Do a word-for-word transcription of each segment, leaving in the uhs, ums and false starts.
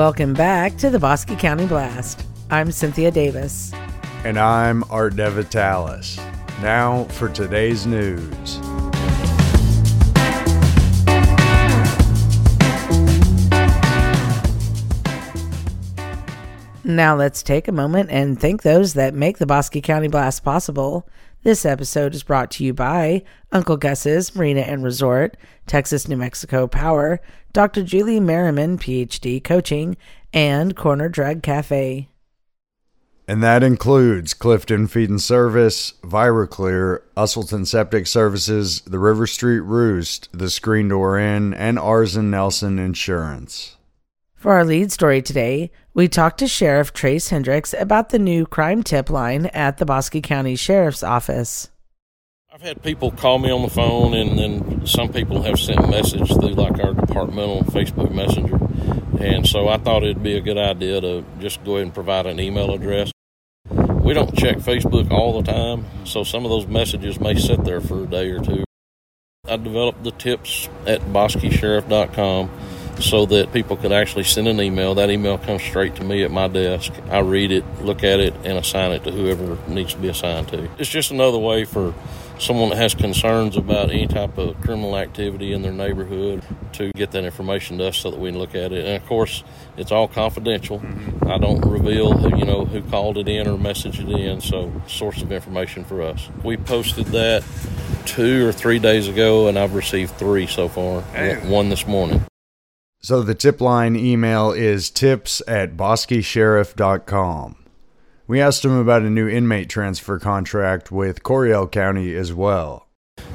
Welcome back to the Bosque County Blast. I'm Cynthia Davis. And I'm Art DeVitalis. Now for today's news. Now let's take a moment and thank those that make the Bosque County Blast possible. This episode is brought to you by Uncle Gus's Marina and Resort, Texas New Mexico Power, Doctor Julie Merriman, P H D Coaching, and Corner Drug Cafe. And that includes Clifton Feed and Service, Viraclear, Usselton Septic Services, the River Street Roost, the Screen Door Inn, and Arsen Nelson Insurance. For our lead story today, we talked to Sheriff Trace Hendricks about the new crime tip line at the Bosque County Sheriff's Office. I've had people call me on the phone, and then some people have sent a message through like our departmental Facebook messenger. And so I thought it'd be a good idea to just go ahead and provide an email address. We don't check Facebook all the time, so some of those messages may sit there for a day or two. I developed the tips at bosque sheriff dot com so that people could actually send an email. That email comes straight to me at my desk. I read it, look at it, and assign it to whoever needs to be assigned to. It's just another way for someone that has concerns about any type of criminal activity in their neighborhood to get that information to us so that we can look at it. And of course, it's all confidential. I don't reveal who, you know, who called it in or messaged it in, so source of information for us. We posted that two or three days ago, and I've received three so far, one this morning. So the tip line email is tips at bosque sheriff dot com. We asked him about a new inmate transfer contract with Coryell County as well.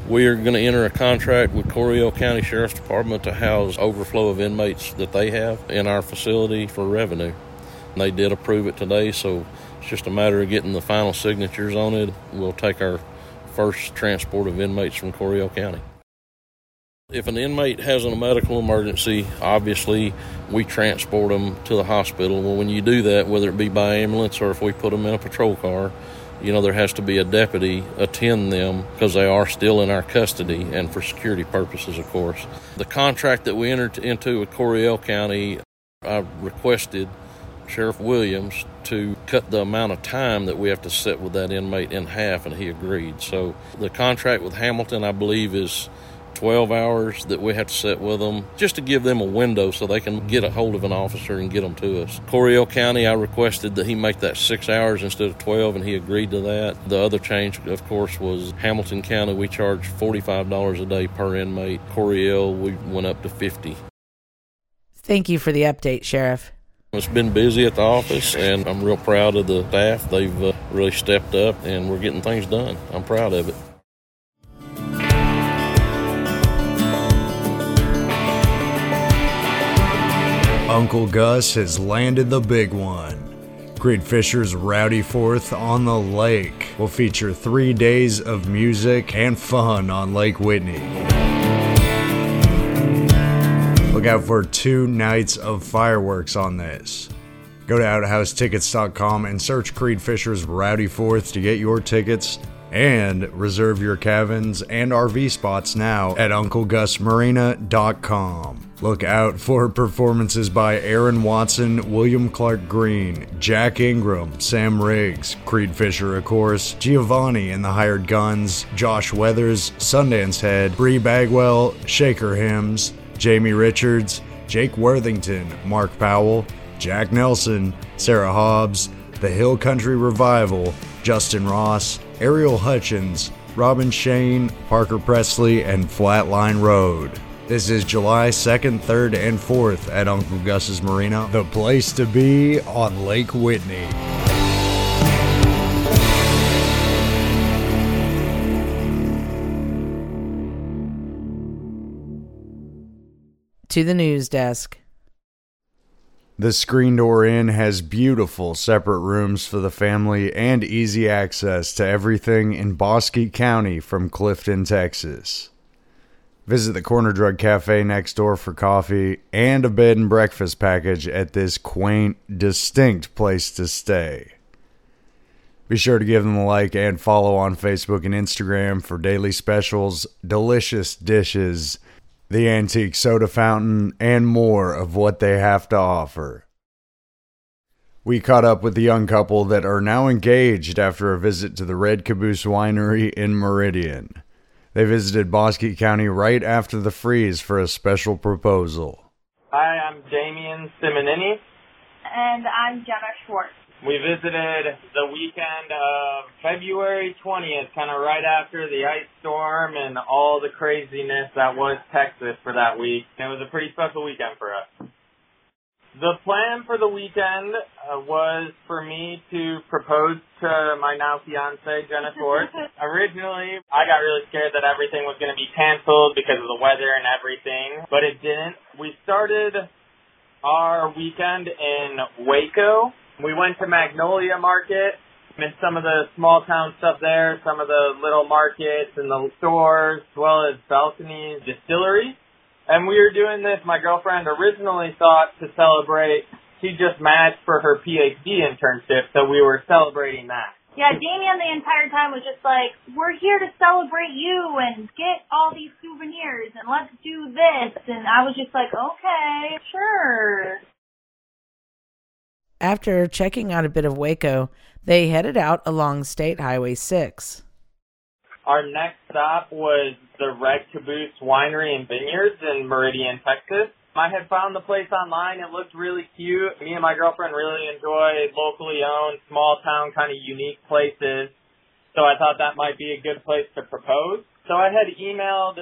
We are going to enter a contract with Coryell County Sheriff's Department to house overflow of inmates that they have in our facility for revenue. And they did approve it today, so it's just a matter of getting the final signatures on it. We'll take our first transport of inmates from Coryell County. If an inmate has a medical emergency, obviously we transport them to the hospital. Well, when you do that, whether it be by ambulance or if we put them in a patrol car, you know, there has to be a deputy attend them because they are still in our custody and for security purposes, of course. The contract that we entered into with Coryell County, I requested Sheriff Williams to cut the amount of time that we have to sit with that inmate in half, and he agreed. So the contract with Hamilton, I believe, is twelve hours that we have to sit with them just to give them a window so they can get a hold of an officer and get them to us. Coryell County, I requested that he make that six hours instead of twelve, and he agreed to that. The other change, of course, was Hamilton County. We charge forty-five dollars a day per inmate. Coryell, we went up to fifty dollars. Thank you for the update, Sheriff. It's been busy at the office, and I'm real proud of the staff. They've uh, really stepped up, and we're getting things done. I'm proud of it. Uncle Gus has landed the big one. Creed Fisher's Rowdy Fourth on the Lake will feature three days of music and fun on Lake Whitney. Look out for two nights of fireworks on this. Go to outhouse tickets dot com and search Creed Fisher's Rowdy Fourth to get your tickets and reserve your cabins and R V spots now at uncle gus marina dot com. Look out for performances by Aaron Watson, William Clark Green, Jack Ingram, Sam Riggs, Creed Fisher, of course, Giovanni and the Hired Guns, Josh Weathers, Sundance Head, Bree Bagwell, Shaker Hems, Jamie Richards, Jake Worthington, Mark Powell, Jack Nelson, Sarah Hobbs, The Hill Country Revival, Justin Ross, Ariel Hutchins, Robin Shane, Parker Presley, and Flatline Road. This is July second, third, and fourth at Uncle Gus's Marina, the place to be on Lake Whitney. To the news desk. The Screen Door Inn has beautiful separate rooms for the family and easy access to everything in Bosque County from Clifton, Texas. Visit the Corner Drug Cafe next door for coffee and a bed and breakfast package at this quaint, distinct place to stay. Be sure to give them a like and follow on Facebook and Instagram for daily specials, delicious dishes, the antique soda fountain, and more of what they have to offer. We caught up with the young couple that are now engaged after a visit to the Red Caboose Winery in Meridian. They visited Bosque County right after the freeze for a special proposal. Hi, I'm Damian Simonini. And I'm Jenna Schwartz. We visited the weekend of February twentieth, kind of right after the ice storm and all the craziness that was Texas for that week. It was a pretty special weekend for us. The plan for the weekend uh, was for me to propose to my now fiancée, Jenna Schwartz. Originally, I got really scared that everything was going to be canceled because of the weather and everything, but it didn't. We started our weekend in Waco. We went to Magnolia Market and some of the small town stuff there, some of the little markets and the stores, as well as Balcony's Distillery. And we were doing this, my girlfriend originally thought, to celebrate. She just matched for her P H D internship, so we were celebrating that. Yeah, Damian the entire time was just like, we're here to celebrate you and get all these souvenirs and let's do this. And I was just like, okay, sure. After checking out a bit of Waco, they headed out along State Highway six. Our next stop was the Red Caboose Winery and Vineyards in Meridian, Texas. I had found the place online. It looked really cute. Me and my girlfriend really enjoy locally owned, small town, kind of unique places. So I thought that might be a good place to propose. So I had emailed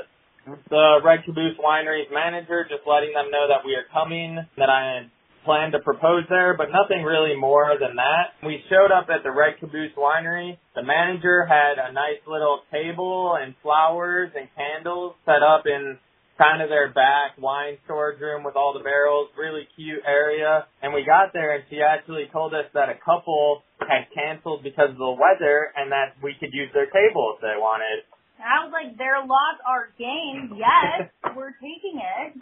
the Red Caboose Winery's manager, just letting them know that we are coming, that I had planned to propose there, but nothing really more than that. We showed up at the Red Caboose Winery. The manager had a nice little table and flowers and candles set up in kind of their back wine storage room with all the barrels, really cute area. And we got there and she actually told us that a couple had canceled because of the weather and that we could use their table if they wanted. I was like, their laws are game. Yes, we're taking it.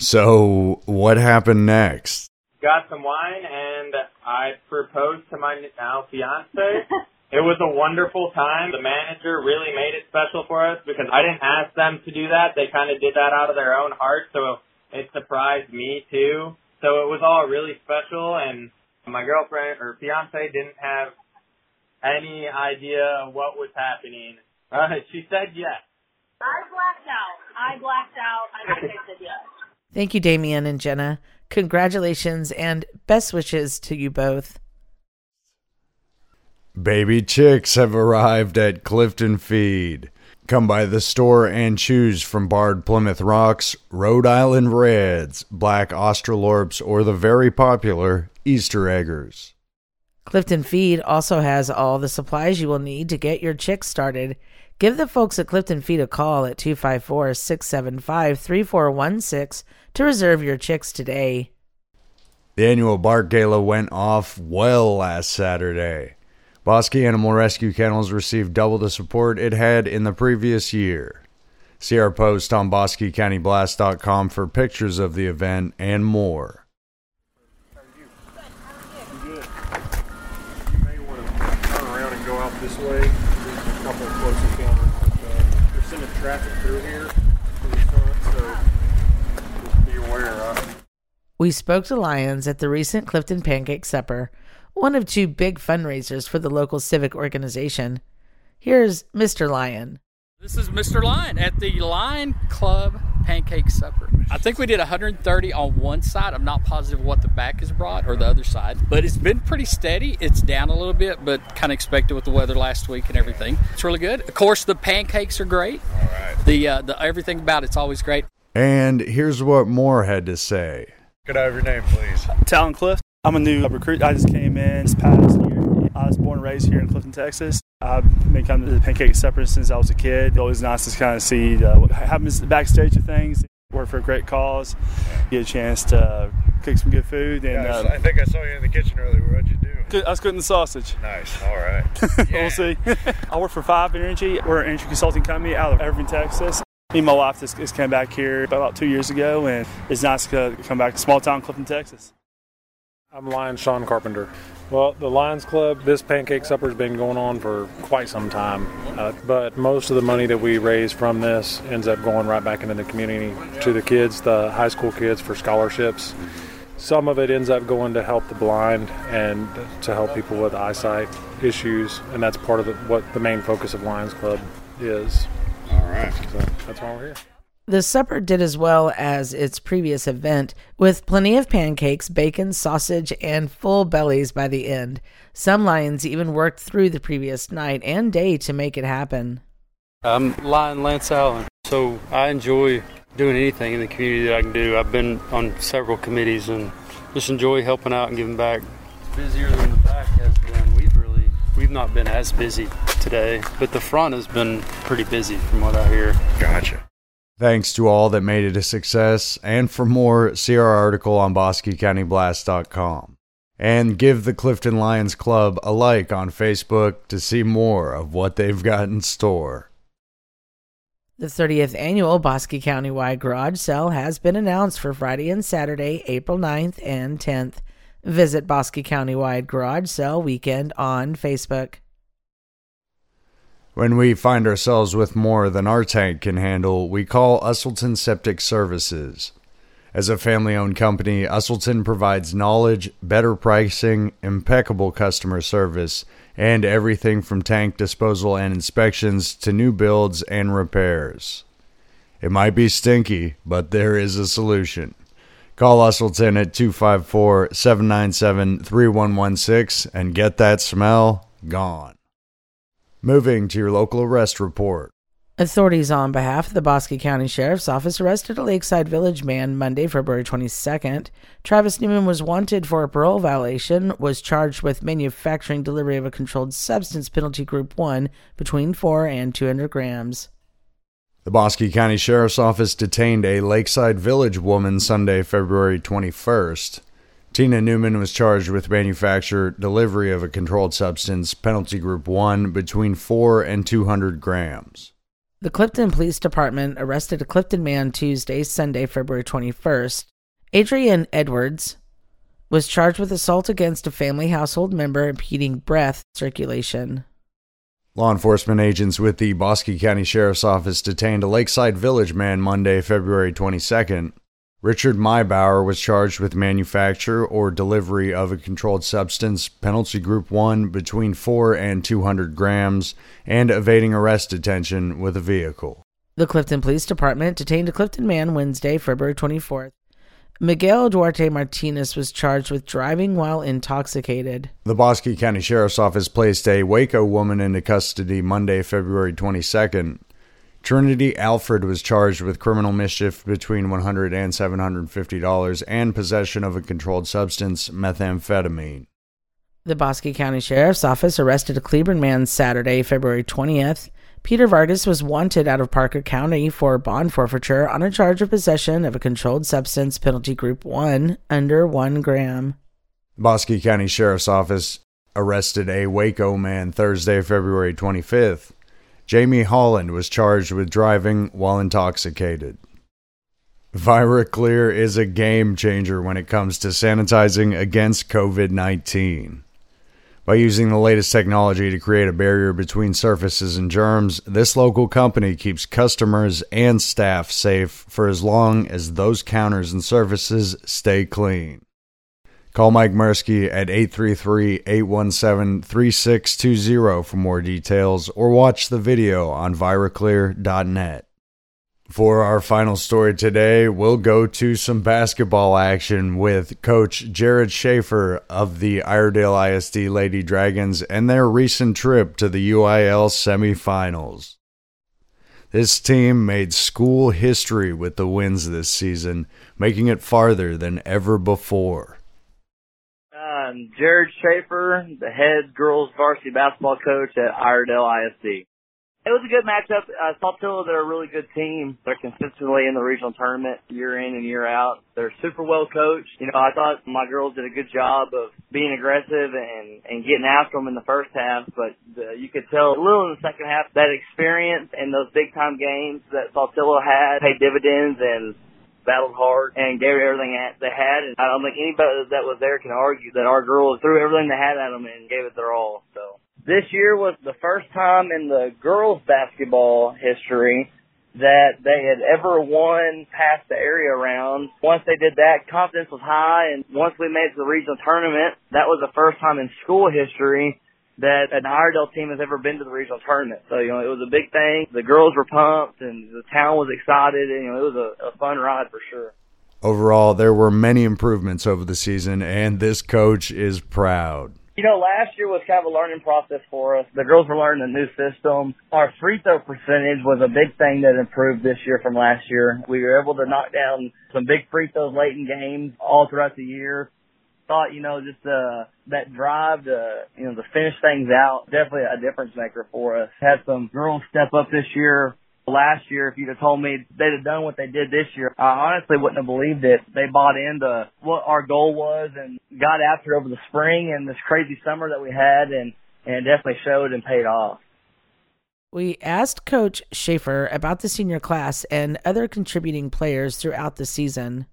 So what happened next? Got some wine and I proposed to my now fiance. It was a wonderful time. The manager really made it special for us because I didn't ask them to do that. They kind of did that out of their own heart, so it surprised me too. So it was all really special, and my girlfriend or fiance didn't have any idea what was happening. Uh, she said yes. I blacked out. I blacked out. I think I said yes. Thank you, Damian and Jenna. Congratulations and best wishes to you both. Baby chicks have arrived at Clifton Feed. Come by the store and choose from barred Plymouth Rocks, Rhode Island Reds, Black Australorps, or the very popular Easter Eggers. Clifton Feed also has all the supplies you will need to get your chicks started. Give the folks at Clifton Feed a call at two five four, six seven five, three four one six to reserve your chicks today. The annual Bark Gala went off well last Saturday. Bosque Animal Rescue Kennels received double the support it had in the previous year. See our post on bosque county blast dot com for pictures of the event and more. How are you? Good, how are you? Good. You may want to turn around and go out this way. Couple of close encounters. Uh, they're sending traffic through here for the front, so just be aware. Huh? We spoke to Lyons at the recent Clifton Pancake Supper, one of two big fundraisers for the local civic organization. Here's Mister Lyon. This is Mister Lyon at the Lyon Club Pancake Supper. I think we did one hundred thirty on one side. I'm not positive what the back has brought or the other side, but it's been pretty steady. It's down a little bit, but kind of expected with the weather last week and everything. It's really good. Of course, the pancakes are great. All right. The uh, the everything about it's always great. And here's what Moore had to say. Could I have your name, please? Talon Cliff. I'm a new recruit. I just came in this past year. I was born and raised here in Clifton, Texas. I've been coming to the Pancake Supper since I was a kid. It's always nice to kind of see uh, what happens backstage of things. Work for a great cause, get a chance to uh, cook some good food. And yeah, I, um, I think I saw you in the kitchen earlier. What'd you do? I was cooking the sausage. Nice. All right. Yeah. We'll see. I work for Five Energy. We're an energy consulting company out of Irving, Texas. Me and my wife just, just came back here about two years ago, and it's nice to come back to small town Clifton, Texas. I'm Lion Sean Carpenter. Well, the Lions Club, this pancake supper has been going on for quite some time, uh, but most of the money that we raise from this ends up going right back into the community to the kids, the high school kids for scholarships. Some of it ends up going to help the blind and to help people with eyesight issues, and that's part of the, what the main focus of Lions Club is. All right. So that's why we're here. The supper did as well as its previous event, with plenty of pancakes, bacon, sausage, and full bellies by the end. Some Lions even worked through the previous night and day to make it happen. I'm Lion Lance Allen, so I enjoy doing anything in the community that I can do. I've been on several committees and just enjoy helping out and giving back. Busier than the back has been. We've really, we've not been as busy today, but the front has been pretty busy from what I hear. Gotcha. Thanks to all that made it a success, and for more, see our article on bosque county blast dot com. And give the Clifton Lions Club a like on Facebook to see more of what they've got in store. The thirtieth annual Bosque County-wide garage sale has been announced for Friday and Saturday, April ninth and tenth. Visit Bosque County-wide garage sale weekend on Facebook. When we find ourselves with more than our tank can handle, we call Usselton Septic Services. As a family-owned company, Usselton provides knowledge, better pricing, impeccable customer service, and everything from tank disposal and inspections to new builds and repairs. It might be stinky, but there is a solution. Call Usselton at two five four, seven nine seven, three one one six and get that smell gone. Moving to your local arrest report. Authorities on behalf of the Bosque County Sheriff's Office arrested a Lakeside Village man Monday, February twenty-second. Travis Newman was wanted for a parole violation, was charged with manufacturing delivery of a controlled substance penalty group one between four and two hundred grams. The Bosque County Sheriff's Office detained a Lakeside Village woman Sunday, February twenty-first. Tina Newman was charged with manufacture, delivery of a controlled substance, penalty group one, between four and two hundred grams. The Clifton Police Department arrested a Clifton man Tuesday, Sunday, February twenty-first. Adrian Edwards was charged with assault against a family household member impeding breath circulation. Law enforcement agents with the Bosque County Sheriff's Office detained a Lakeside Village man Monday, February twenty-second. Richard Mybauer was charged with manufacture or delivery of a controlled substance, penalty group one, between four and two hundred grams, and evading arrest detention with a vehicle. The Clifton Police Department detained a Clifton man Wednesday, February twenty-fourth. Miguel Duarte Martinez was charged with driving while intoxicated. The Bosque County Sheriff's Office placed a Waco woman into custody Monday, February twenty-second. Trinity Alford was charged with criminal mischief between one hundred dollars and seven hundred fifty dollars and possession of a controlled substance, methamphetamine. The Bosque County Sheriff's Office arrested a Cleburne man Saturday, February twentieth. Peter Vargas was wanted out of Parker County for bond forfeiture on a charge of possession of a controlled substance, penalty group one, under one gram. Bosque County Sheriff's Office arrested a Waco man Thursday, February twenty-fifth. Jamie Holland was charged with driving while intoxicated. Viraclear is a game changer when it comes to sanitizing against covid nineteen. By using the latest technology to create a barrier between surfaces and germs, this local company keeps customers and staff safe for as long as those counters and surfaces stay clean. Call Mike Mursky at eight three three, eight one seven, three six two zero for more details or watch the video on viraclear dot net. For our final story today, we'll go to some basketball action with Coach Jared Schaefer of the Iredell I S D Lady Dragons and their recent trip to the U I L semifinals. This team made school history with the wins this season, making it farther than ever before. I'm Jared Schaefer, the head girls varsity basketball coach at Iredell I S D. It was a good matchup. Uh, Saltillo, they're a really good team. They're consistently in the regional tournament year in and year out. They're super well coached. You know, I thought my girls did a good job of being aggressive and, and getting after them in the first half, but uh, you could tell a little in the second half that experience and those big-time games that Saltillo had paid dividends and battled hard and gave everything they had, and I don't think anybody that was there can argue that our girls threw everything they had at them and gave it their all. So this year was the first time in the girls' basketball history that they had ever won past the area round. Once they did that, confidence was high, and once we made it to the regional tournament, that was the first time in school history that an Iredell team has ever been to the regional tournament. So, you know, it was a big thing. The girls were pumped, and the town was excited, and, you know, it was a, a fun ride for sure. Overall, there were many improvements over the season, and this coach is proud. You know, last year was kind of a learning process for us. The girls were learning a new system. Our free throw percentage was a big thing that improved this year from last year. We were able to knock down some big free throws late in games all throughout the year. Thought, you know, just uh, that drive to, you know, to finish things out, definitely a difference maker for us. Had some girls step up this year. Last year, if you'd have told me they'd have done what they did this year, I honestly wouldn't have believed it. They bought into what our goal was and got after over the spring and this crazy summer that we had, and, and definitely showed and paid off. We asked Coach Schaefer about the senior class and other contributing players throughout the season.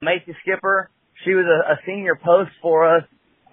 Macy Skipper, she was a, a senior post for us.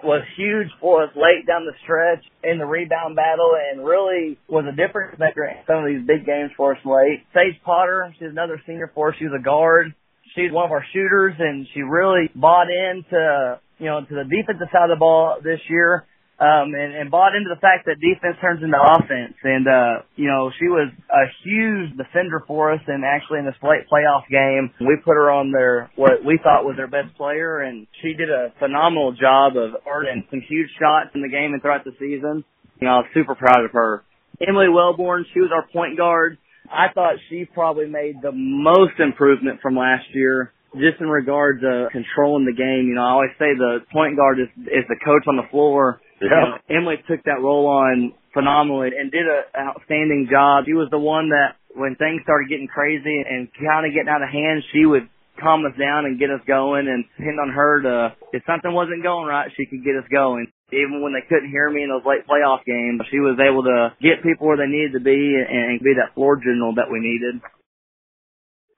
Was huge for us late down the stretch in the rebound battle, and really was a difference maker in some of these big games for us late. Sage Potter, she's another senior for us. She was a guard. She's one of our shooters, and she really bought into, you know, to the defensive side of the ball this year, um, and, and bought into the fact that defense turns into offense. And, uh, you know, she was a huge defender for us, and actually in this late playoff game, we put her on their, what we thought was their best player, and she did a phenomenal job of earning some huge shots in the game and throughout the season. You know, I was super proud of her. Emily Wellborn, she was our point guard. I thought she probably made the most improvement from last year. Just in regards to controlling the game, you know, I always say the point guard is, is the coach on the floor. Yeah. You know, Emily took that role on phenomenally and did an outstanding job. She was the one that when things started getting crazy and kind of getting out of hand, she would calm us down and get us going, and depend on her to, if something wasn't going right, she could get us going. Even when they couldn't hear me in those late playoff games, she was able to get people where they needed to be and be that floor general that we needed.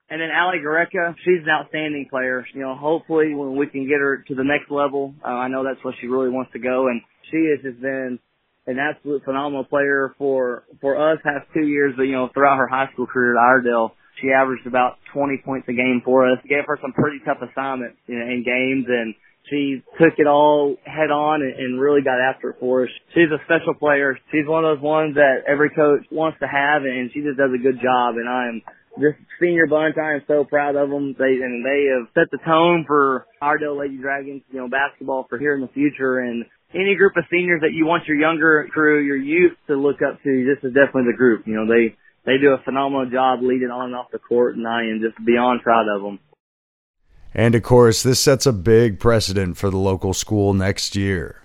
And then Allie Goreca, she's an outstanding player. You know, hopefully when we can get her to the next level, uh, I know that's where she really wants to go. And she has just been an absolute phenomenal player for, for us past two years, but, you know, throughout her high school career at Iredell, she averaged about twenty points a game for us. Gave her some pretty tough assignments, you know, in games, and she took it all head on and, and really got after it for us. She's a special player. She's one of those ones that every coach wants to have, and she just does a good job, and I am... This senior bunch, I am so proud of them. They and they have set the tone for Iredell Lady Dragons, you know, basketball for here in the future. And any group of seniors that you want your younger crew, your youth to look up to, this is definitely the group. You know, they, they do a phenomenal job leading on and off the court, and I am just beyond proud of them. And, of course, this sets a big precedent for the local school next year.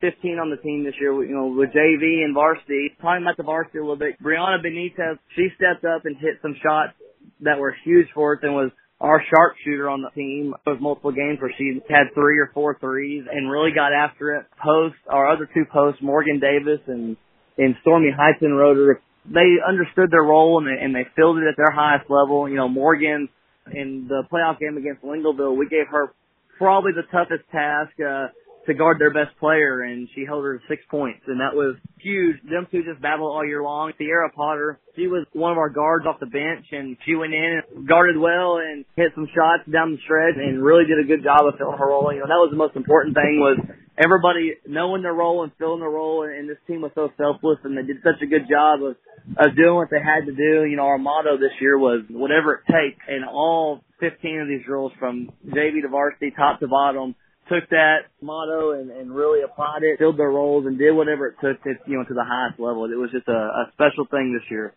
fifteen on the team this year, you know, with J V and varsity. Talking about the varsity a little bit, Brianna Benitez, she stepped up and hit some shots that were huge for us and was our sharpshooter on the team. There was multiple games where she had three or four threes and really got after it. Post, our other two posts, Morgan Davis and, and Stormy Heisenroder, they understood their role and they, and they filled it at their highest level. You know, Morgan, in the playoff game against Lingleville, we gave her probably the toughest task, uh, to guard their best player, and she held her to six points, and that was huge. Them two just battled all year long. Sierra Potter, she was one of our guards off the bench, and she went in and guarded well and hit some shots down the stretch and really did a good job of filling her role. You know, that was the most important thing, was everybody knowing their role and filling their role, and this team was so selfless, and they did such a good job of, of doing what they had to do. You know, our motto this year was whatever it takes, and all fifteen of these girls from J V to varsity, top to bottom, took that motto and, and really applied it, filled their roles, and did whatever it took to, you know, to the highest level. It was just a, a special thing this year.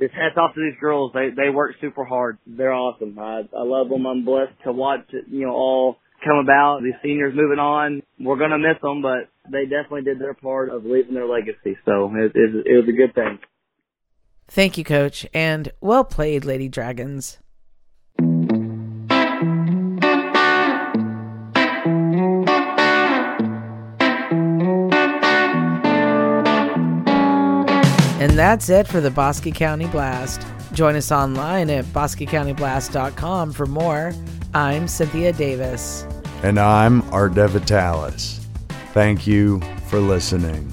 Just hats off to these girls. They they work super hard. They're awesome. I, I love them. I'm blessed to watch it, you know, all come about. These seniors moving on, we're going to miss them, but they definitely did their part of leaving their legacy. So it, it, it was a good thing. Thank you, Coach, and well played, Lady Dragons. And that's it for the Bosque County Blast. Join us online at bosque county blast dot com for more. I'm Cynthia Davis. And I'm Arda Vitalis. Thank you for listening.